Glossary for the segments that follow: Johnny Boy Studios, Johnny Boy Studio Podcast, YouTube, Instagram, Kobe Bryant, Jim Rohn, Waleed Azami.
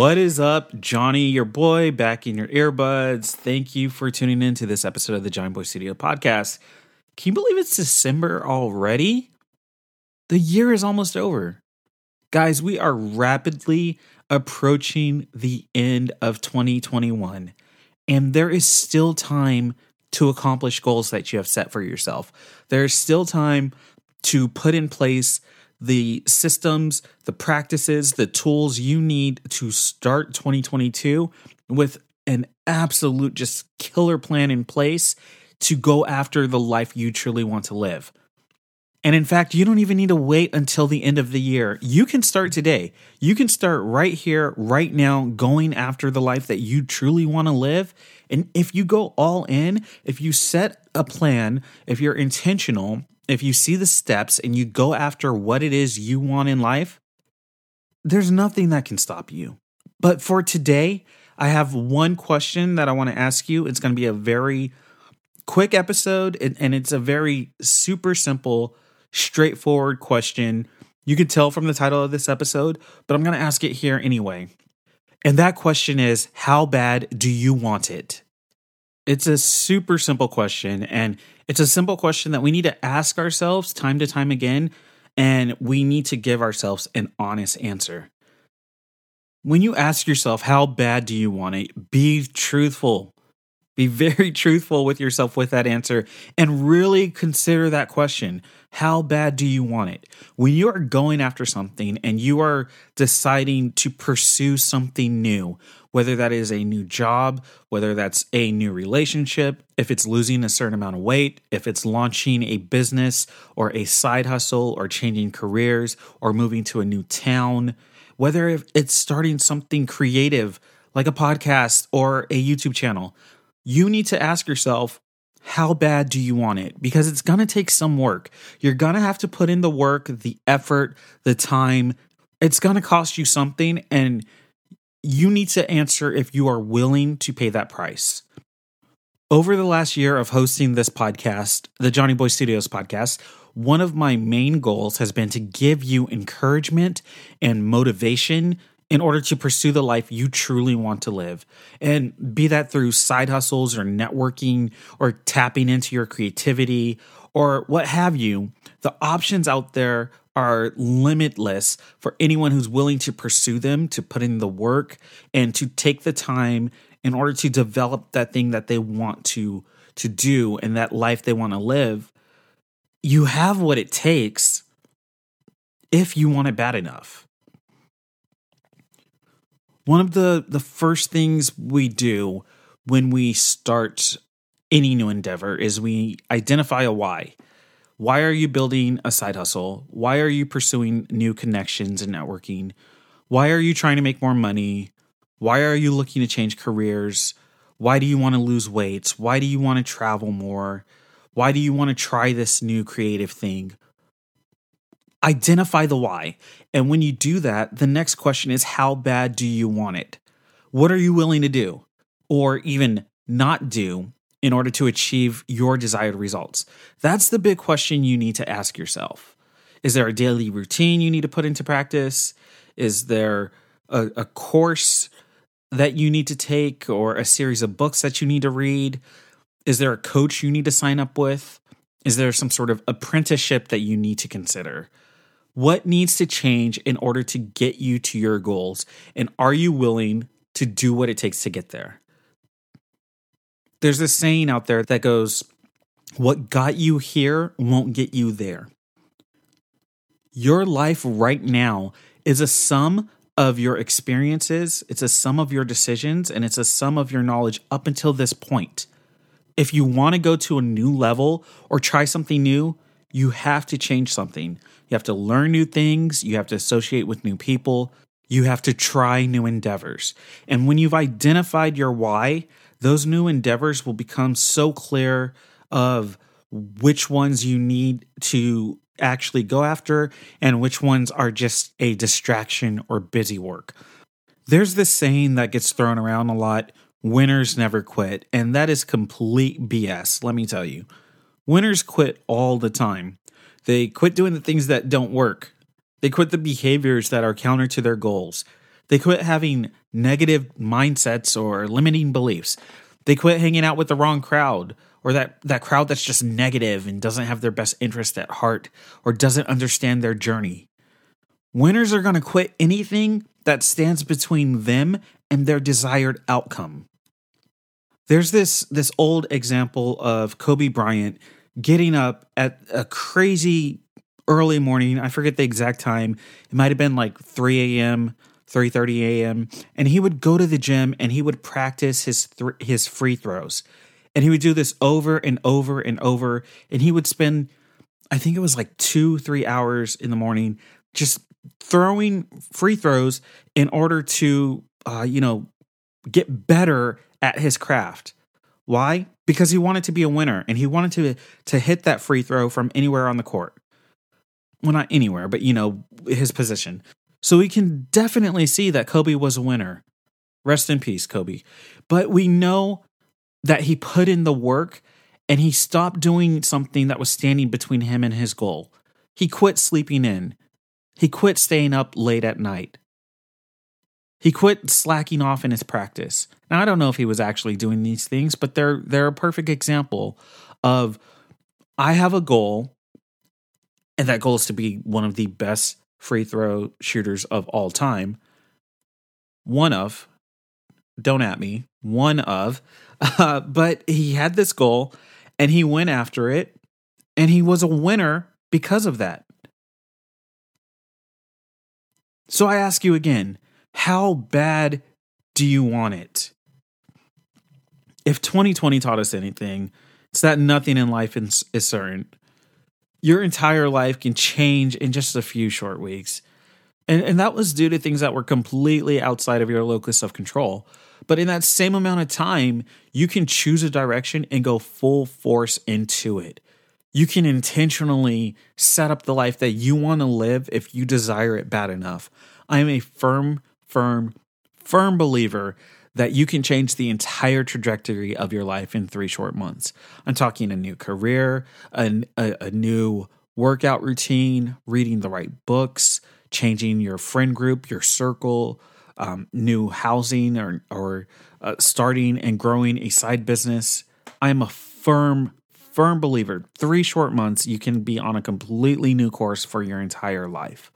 What is up, Johnny, your boy, back in your earbuds. Thank you for tuning in to this episode of the Johnny Boy Studio Podcast. Can you believe it's December already? The year is almost over. Guys, we are rapidly approaching the end of 2021, and there is still time to accomplish goals that you have set for yourself. There is still time to put in place the systems, the practices, the tools you need to start 2022 with an absolute just killer plan in place to go after the life you truly want to live. And in fact, you don't even need to wait until the end of the year. You can start today. You can start right here, right now, going after the life that you truly want to live. And if you go all in, if you set a plan, if you're intentional, if you see the steps and you go after what it is you want in life, there's nothing that can stop you. But for today, I have one question that I want to ask you. It's going to be a very quick episode, and it's a very super simple, straightforward question. You can tell from the title of this episode, but I'm going to ask it here anyway. And that question is, how bad do you want it? It's a super simple question, and it's a simple question that we need to ask ourselves time to time again, and we need to give ourselves an honest answer. When you ask yourself, how bad do you want it? Be truthful. Be very truthful with yourself with that answer and really consider that question. How bad do you want it? When you are going after something and you are deciding to pursue something new, whether that is a new job, whether that's a new relationship, if it's losing a certain amount of weight, if it's launching a business or a side hustle or changing careers or moving to a new town, whether it's starting something creative like a podcast or a YouTube channel, you need to ask yourself, how bad do you want it? Because it's going to take some work. You're going to have to put in the work, the effort, the time. It's going to cost you something, and you need to answer if you are willing to pay that price. Over the last year of hosting this podcast, the Johnny Boy Studios Podcast, one of my main goals has been to give you encouragement and motivation in order to pursue the life you truly want to live. And be that through side hustles or networking or tapping into your creativity or what have you, the options out there are limitless for anyone who's willing to pursue them, to put in the work, and to take the time in order to develop that thing that they want to do and that life they want to live. You have what it takes if you want it bad enough. One of the first things we do when we start any new endeavor is we identify a why. Why are you building a side hustle? Why are you pursuing new connections and networking? Why are you trying to make more money? Why are you looking to change careers? Why do you want to lose weight? Why do you want to travel more? Why do you want to try this new creative thing? Identify the why. And when you do that, the next question is, how bad do you want it? What are you willing to do or even not do in order to achieve your desired results? That's the big question you need to ask yourself. Is there a daily routine you need to put into practice? Is there a course that you need to take or a series of books that you need to read? Is there a coach you need to sign up with? Is there some sort of apprenticeship that you need to consider? What needs to change in order to get you to your goals? And are you willing to do what it takes to get there? There's this saying out there that goes, what got you here won't get you there. Your life right now is a sum of your experiences, it's a sum of your decisions, and it's a sum of your knowledge up until this point. If you want to go to a new level or try something new, you have to change something. You have to learn new things. You have to associate with new people. You have to try new endeavors. And when you've identified your why, those new endeavors will become so clear of which ones you need to actually go after and which ones are just a distraction or busy work. There's this saying that gets thrown around a lot, winners never quit, and that is complete BS, let me tell you. Winners quit all the time. They quit doing the things that don't work. They quit the behaviors that are counter to their goals. They quit having negative mindsets or limiting beliefs. They quit hanging out with the wrong crowd, or that crowd that's just negative and doesn't have their best interest at heart or doesn't understand their journey. Winners are going to quit anything that stands between them and their desired outcome. There's this old example of Kobe Bryant getting up at a crazy early morning. I forget the exact time. It might have been like 3 a.m., 3:30 a.m. And he would go to the gym and he would practice his free throws. And he would do this over and over and over. And he would spend, I think it was like 2-3 hours in the morning just throwing free throws in order to, get better at his craft. Why? Because he wanted to be a winner and he wanted to hit that free throw from anywhere on the court. Well, not anywhere, but, his position. So we can definitely see that Kobe was a winner. Rest in peace, Kobe. But we know that he put in the work and he stopped doing something that was standing between him and his goal. He quit sleeping in. He quit staying up late at night. He quit slacking off in his practice. Now, I don't know if he was actually doing these things, but they're a perfect example of, I have a goal, and that goal is to be one of the best free throw shooters of all time. But he had this goal and he went after it and he was a winner because of that. So I ask you again, how bad do you want it? If 2020 taught us anything, it's that nothing in life is certain. Your entire life can change in just a few short weeks. And that was due to things that were completely outside of your locus of control. But in that same amount of time, you can choose a direction and go full force into it. You can intentionally set up the life that you want to live if you desire it bad enough. I am a firm believer that you can change the entire trajectory of your life in 3 short months. I'm talking a new career, a new workout routine, reading the right books, changing your friend group, your circle, new housing, or starting and growing a side business. I am a firm believer. 3 short months, you can be on a completely new course for your entire life.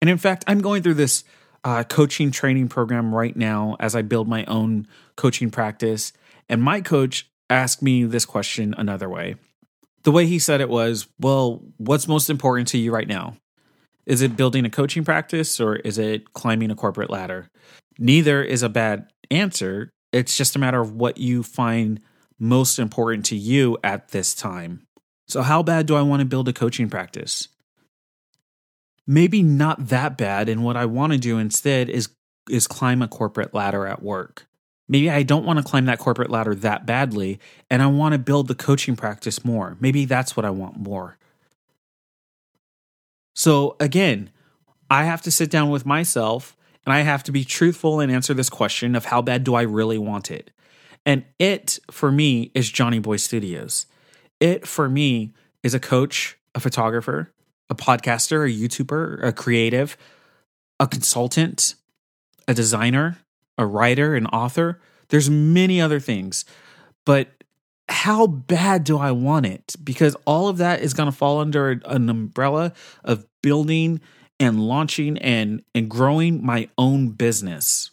And in fact, I'm going through this coaching training program right now as I build my own coaching practice. And my coach asked me this question another way. The way he said it was, well, what's most important to you right now? Is it building a coaching practice or is it climbing a corporate ladder? Neither is a bad answer. It's just a matter of what you find most important to you at this time. So how bad do I want to build a coaching practice? Maybe not that bad, and what I want to do instead is climb a corporate ladder at work. Maybe I don't want to climb that corporate ladder that badly, and I want to build the coaching practice more. Maybe that's what I want more. So again, I have to sit down with myself, and I have to be truthful and answer this question of how bad do I really want it? And it, for me, is Johnny Boy Studios. It, for me, is a coach, a photographer, a podcaster, a YouTuber, a creative, a consultant, a designer, a writer, an author. There's many other things. But how bad do I want it? Because all of that is going to fall under an umbrella of building and launching and growing my own business.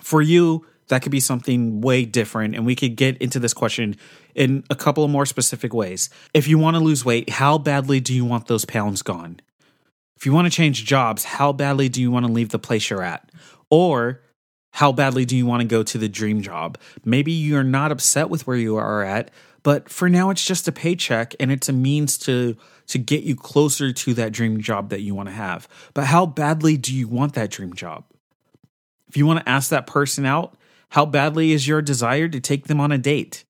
For you, that could be something way different, and we could get into this question in a couple of more specific ways. If you want to lose weight, how badly do you want those pounds gone? If you want to change jobs, how badly do you want to leave the place you're at? Or how badly do you want to go to the dream job? Maybe you're not upset with where you are at, but for now it's just a paycheck and it's a means to get you closer to that dream job that you want to have. But how badly do you want that dream job? If you want to ask that person out, how badly is your desire to take them on a date?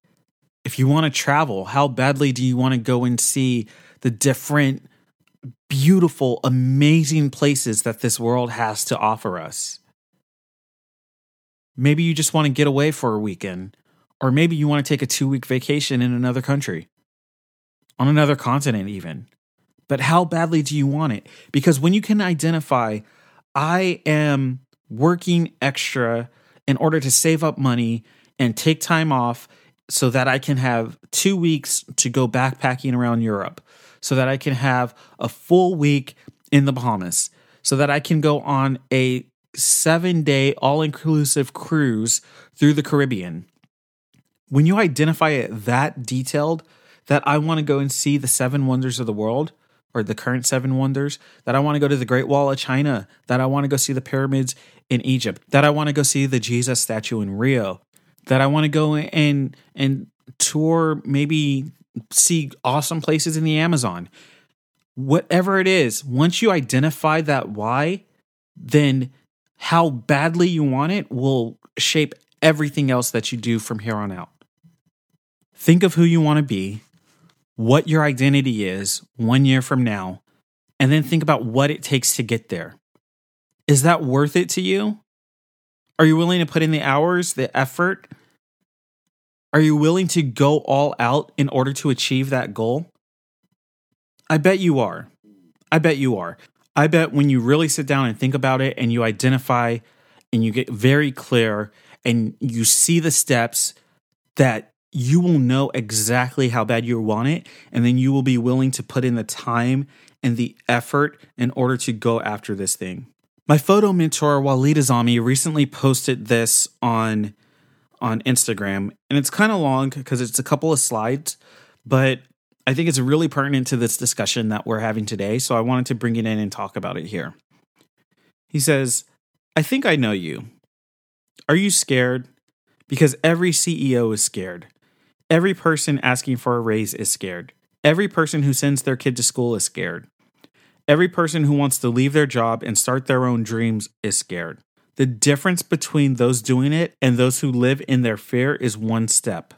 If you want to travel, how badly do you want to go and see the different, beautiful, amazing places that this world has to offer us? Maybe you just want to get away for a weekend, or maybe you want to take a 2-week vacation in another country, on another continent even. But how badly do you want it? Because when you can identify, I am working extra in order to save up money and take time off so that I can have 2 weeks to go backpacking around Europe, so that I can have a full week in the Bahamas, so that I can go on a 7-day all-inclusive cruise through the Caribbean. When you identify it that detailed, that I want to go and see the seven wonders of the world, or the current seven wonders, that I want to go to the Great Wall of China, that I want to go see the pyramids in Egypt, that I want to go see the Jesus statue in Rio, that I want to go and tour, maybe see awesome places in the Amazon. Whatever it is, once you identify that why, then how badly you want it will shape everything else that you do from here on out. Think of who you want to be, what your identity is 1 year from now, and then think about what it takes to get there. Is that worth it to you? Are you willing to put in the hours, the effort? Are you willing to go all out in order to achieve that goal? I bet you are. I bet you are. I bet when you really sit down and think about it and you identify and you get very clear and you see the steps, that you will know exactly how bad you want it, and then you will be willing to put in the time and the effort in order to go after this thing. My photo mentor, Waleed Azami, recently posted this on Instagram, and it's kind of long because it's a couple of slides, but I think it's really pertinent to this discussion that we're having today, so I wanted to bring it in and talk about it here. He says, "I think I know you. Are you scared? Because every CEO is scared. Every person asking for a raise is scared. Every person who sends their kid to school is scared. Every person who wants to leave their job and start their own dreams is scared. The difference between those doing it and those who live in their fear is one step.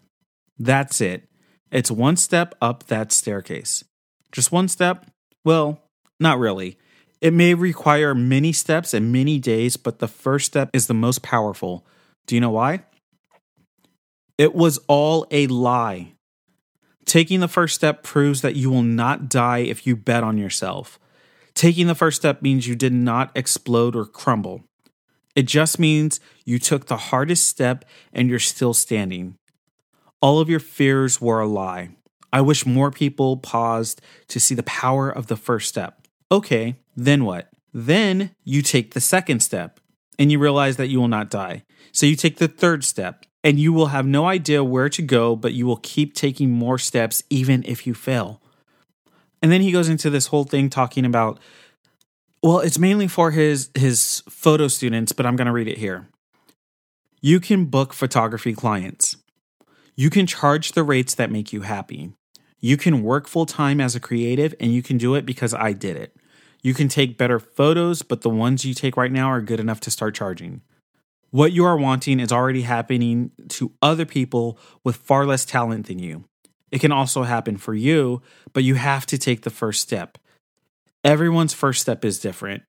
That's it. It's one step up that staircase. Just one step? Well, not really. It may require many steps and many days, but the first step is the most powerful. Do you know why? It was all a lie. Taking the first step proves that you will not die if you bet on yourself. Taking the first step means you did not explode or crumble. It just means you took the hardest step and you're still standing. All of your fears were a lie. I wish more people paused to see the power of the first step. Okay, then what? Then you take the second step and you realize that you will not die. So you take the third step and you will have no idea where to go, but you will keep taking more steps even if you fail." And then he goes into this whole thing talking about, well, it's mainly for his photo students, but I'm going to read it here. "You can book photography clients. You can charge the rates that make you happy. You can work full-time as a creative, and you can do it because I did it. You can take better photos, but the ones you take right now are good enough to start charging. What you are wanting is already happening to other people with far less talent than you. It can also happen for you, but you have to take the first step. Everyone's first step is different.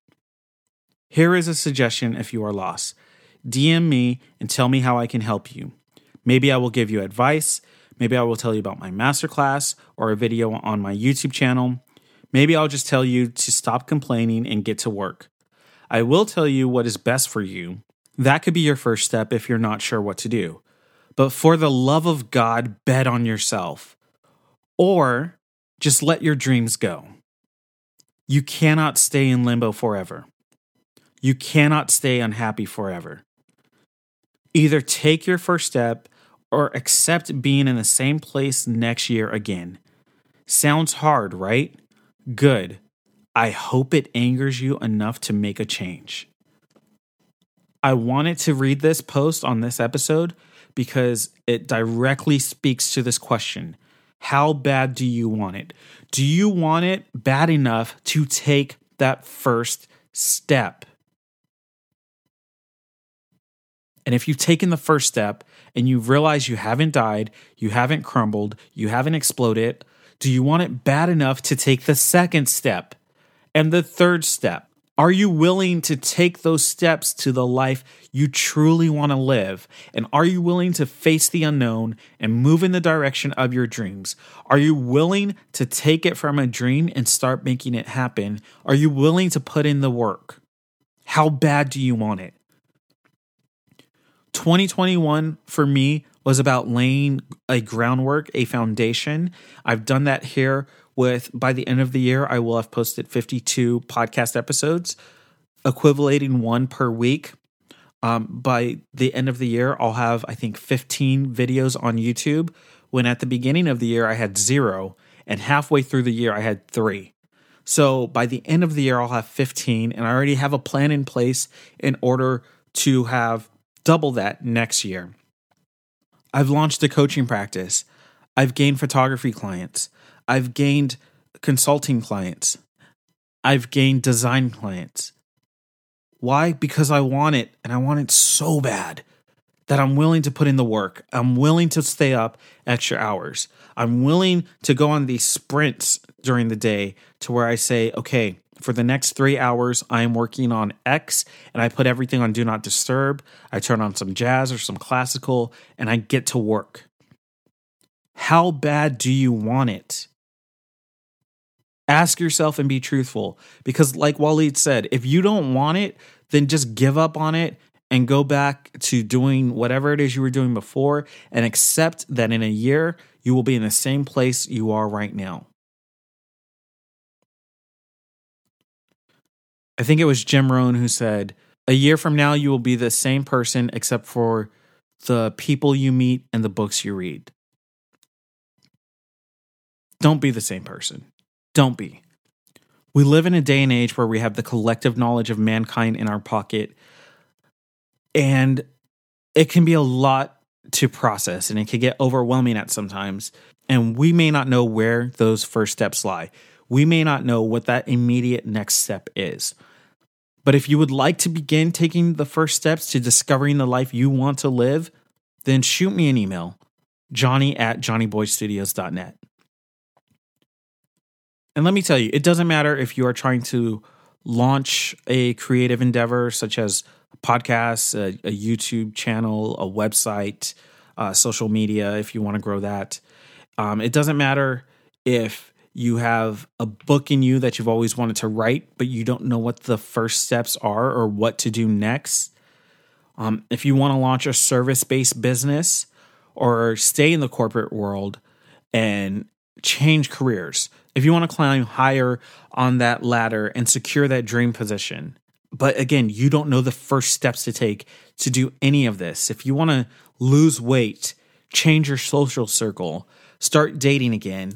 Here is a suggestion if you are lost. DM me and tell me how I can help you. Maybe I will give you advice. Maybe I will tell you about my masterclass or a video on my YouTube channel. Maybe I'll just tell you to stop complaining and get to work. I will tell you what is best for you. That could be your first step if you're not sure what to do. But for the love of God, bet on yourself. Or just let your dreams go. You cannot stay in limbo forever. You cannot stay unhappy forever. Either take your first step or accept being in the same place next year again." Sounds hard, right? Good. I hope it angers you enough to make a change. I wanted to read this post on this episode because it directly speaks to this question. How bad do you want it? Do you want it bad enough to take that first step? And if you've taken the first step and you realize you haven't died, you haven't crumbled, you haven't exploded, do you want it bad enough to take the second step and the third step? Are you willing to take those steps to the life you truly want to live? And are you willing to face the unknown and move in the direction of your dreams? Are you willing to take it from a dream and start making it happen? Are you willing to put in the work? How bad do you want it? 2021 for me was about laying a groundwork, a foundation. I've done that here with, by the end of the year, I will have posted 52 podcast episodes, equivalating one per week. By the end of the year, I'll have, I think, 15 videos on YouTube, when at the beginning of the year, I had 0, and halfway through the year, I had 3. So by the end of the year, I'll have 15, and I already have a plan in place in order to have double that next year. I've launched a coaching practice. I've gained photography clients. I've gained consulting clients. I've gained design clients. Why? Because I want it, and I want it so bad that I'm willing to put in the work. I'm willing to stay up extra hours. I'm willing to go on these sprints during the day to where I say, okay, for the next 3 hours, I am working on X, and I put everything on Do Not Disturb. I turn on some jazz or some classical, and I get to work. How bad do you want it? Ask yourself and be truthful, because like Waleed said, if you don't want it, then just give up on it and go back to doing whatever it is you were doing before, and accept that in a year, you will be in the same place you are right now. I think it was Jim Rohn who said, a year from now, you will be the same person except for the people you meet and the books you read. Don't be the same person. Don't be. We live in a day and age where we have the collective knowledge of mankind in our pocket, and it can be a lot to process, and it can get overwhelming at sometimes. And we may not know where those first steps lie. We may not know what that immediate next step is. But if you would like to begin taking the first steps to discovering the life you want to live, then shoot me an email, johnny@johnnyboystudios.net. And let me tell you, it doesn't matter if you are trying to launch a creative endeavor such as podcasts, a YouTube channel, a website, social media, if you want to grow that. It doesn't matter if you have a book in you that you've always wanted to write, but you don't know what the first steps are or what to do next. If you want to launch a service-based business or stay in the corporate world and change careers, if you want to climb higher on that ladder and secure that dream position. But again, you don't know the first steps to take to do any of this. If you want to lose weight, change your social circle, start dating again.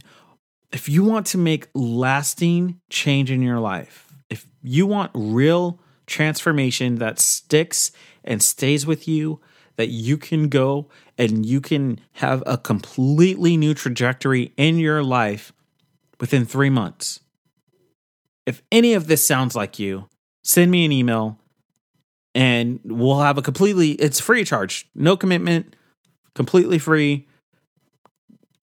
If you want to make lasting change in your life, if you want real transformation that sticks and stays with you, that you can go and you can have a completely new trajectory in your life within 3 months. If any of this sounds like you, send me an email and we'll have a completely, it's free of charge, no commitment, completely free.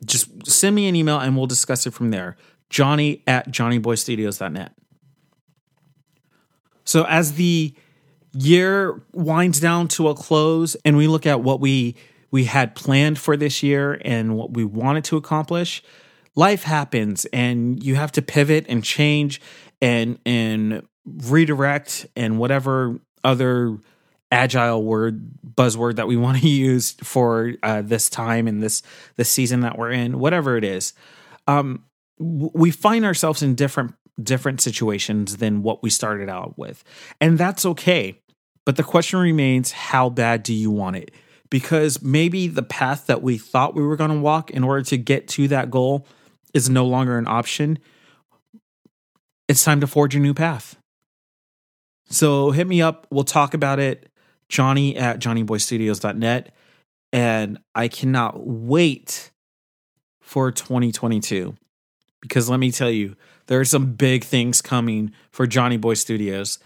Just send me an email and we'll discuss it from there. Johnny@johnnyboystudios.net. So as the year winds down to a close and we look at what we had planned for this year and what we wanted to accomplish, life happens and you have to pivot and change and redirect and whatever other agile buzzword that we want to use for this time and this season that we're in, whatever it is. We find ourselves in different situations than what we started out with. And that's okay. But the question remains, how bad do you want it? Because maybe the path that we thought we were going to walk in order to get to that goal is no longer an option. It's time to forge a new path. So hit me up. We'll talk about it. Johnny@johnnyboystudios.net. And I cannot wait for 2022. Because let me tell you, there are some big things coming for Johnny Boy Studios.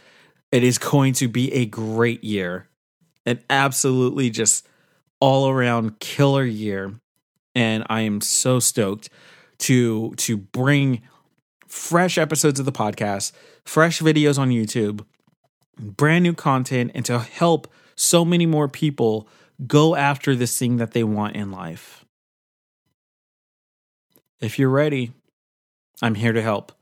It is going to be a great year. An absolutely just all around killer year. And I am so stoked to bring fresh episodes of the podcast, fresh videos on YouTube, brand new content, and to help so many more people go after this thing that they want in life. If you're ready, I'm here to help.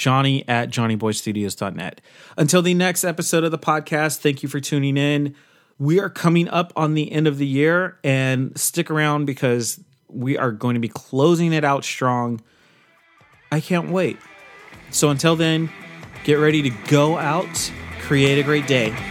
johnny@johnnyboystudios.net. Until the next episode of the podcast, thank you for tuning in. We are coming up on the end of the year, and stick around because we are going to be closing it out strong. I can't wait. So until then, get ready to go out, create a great day.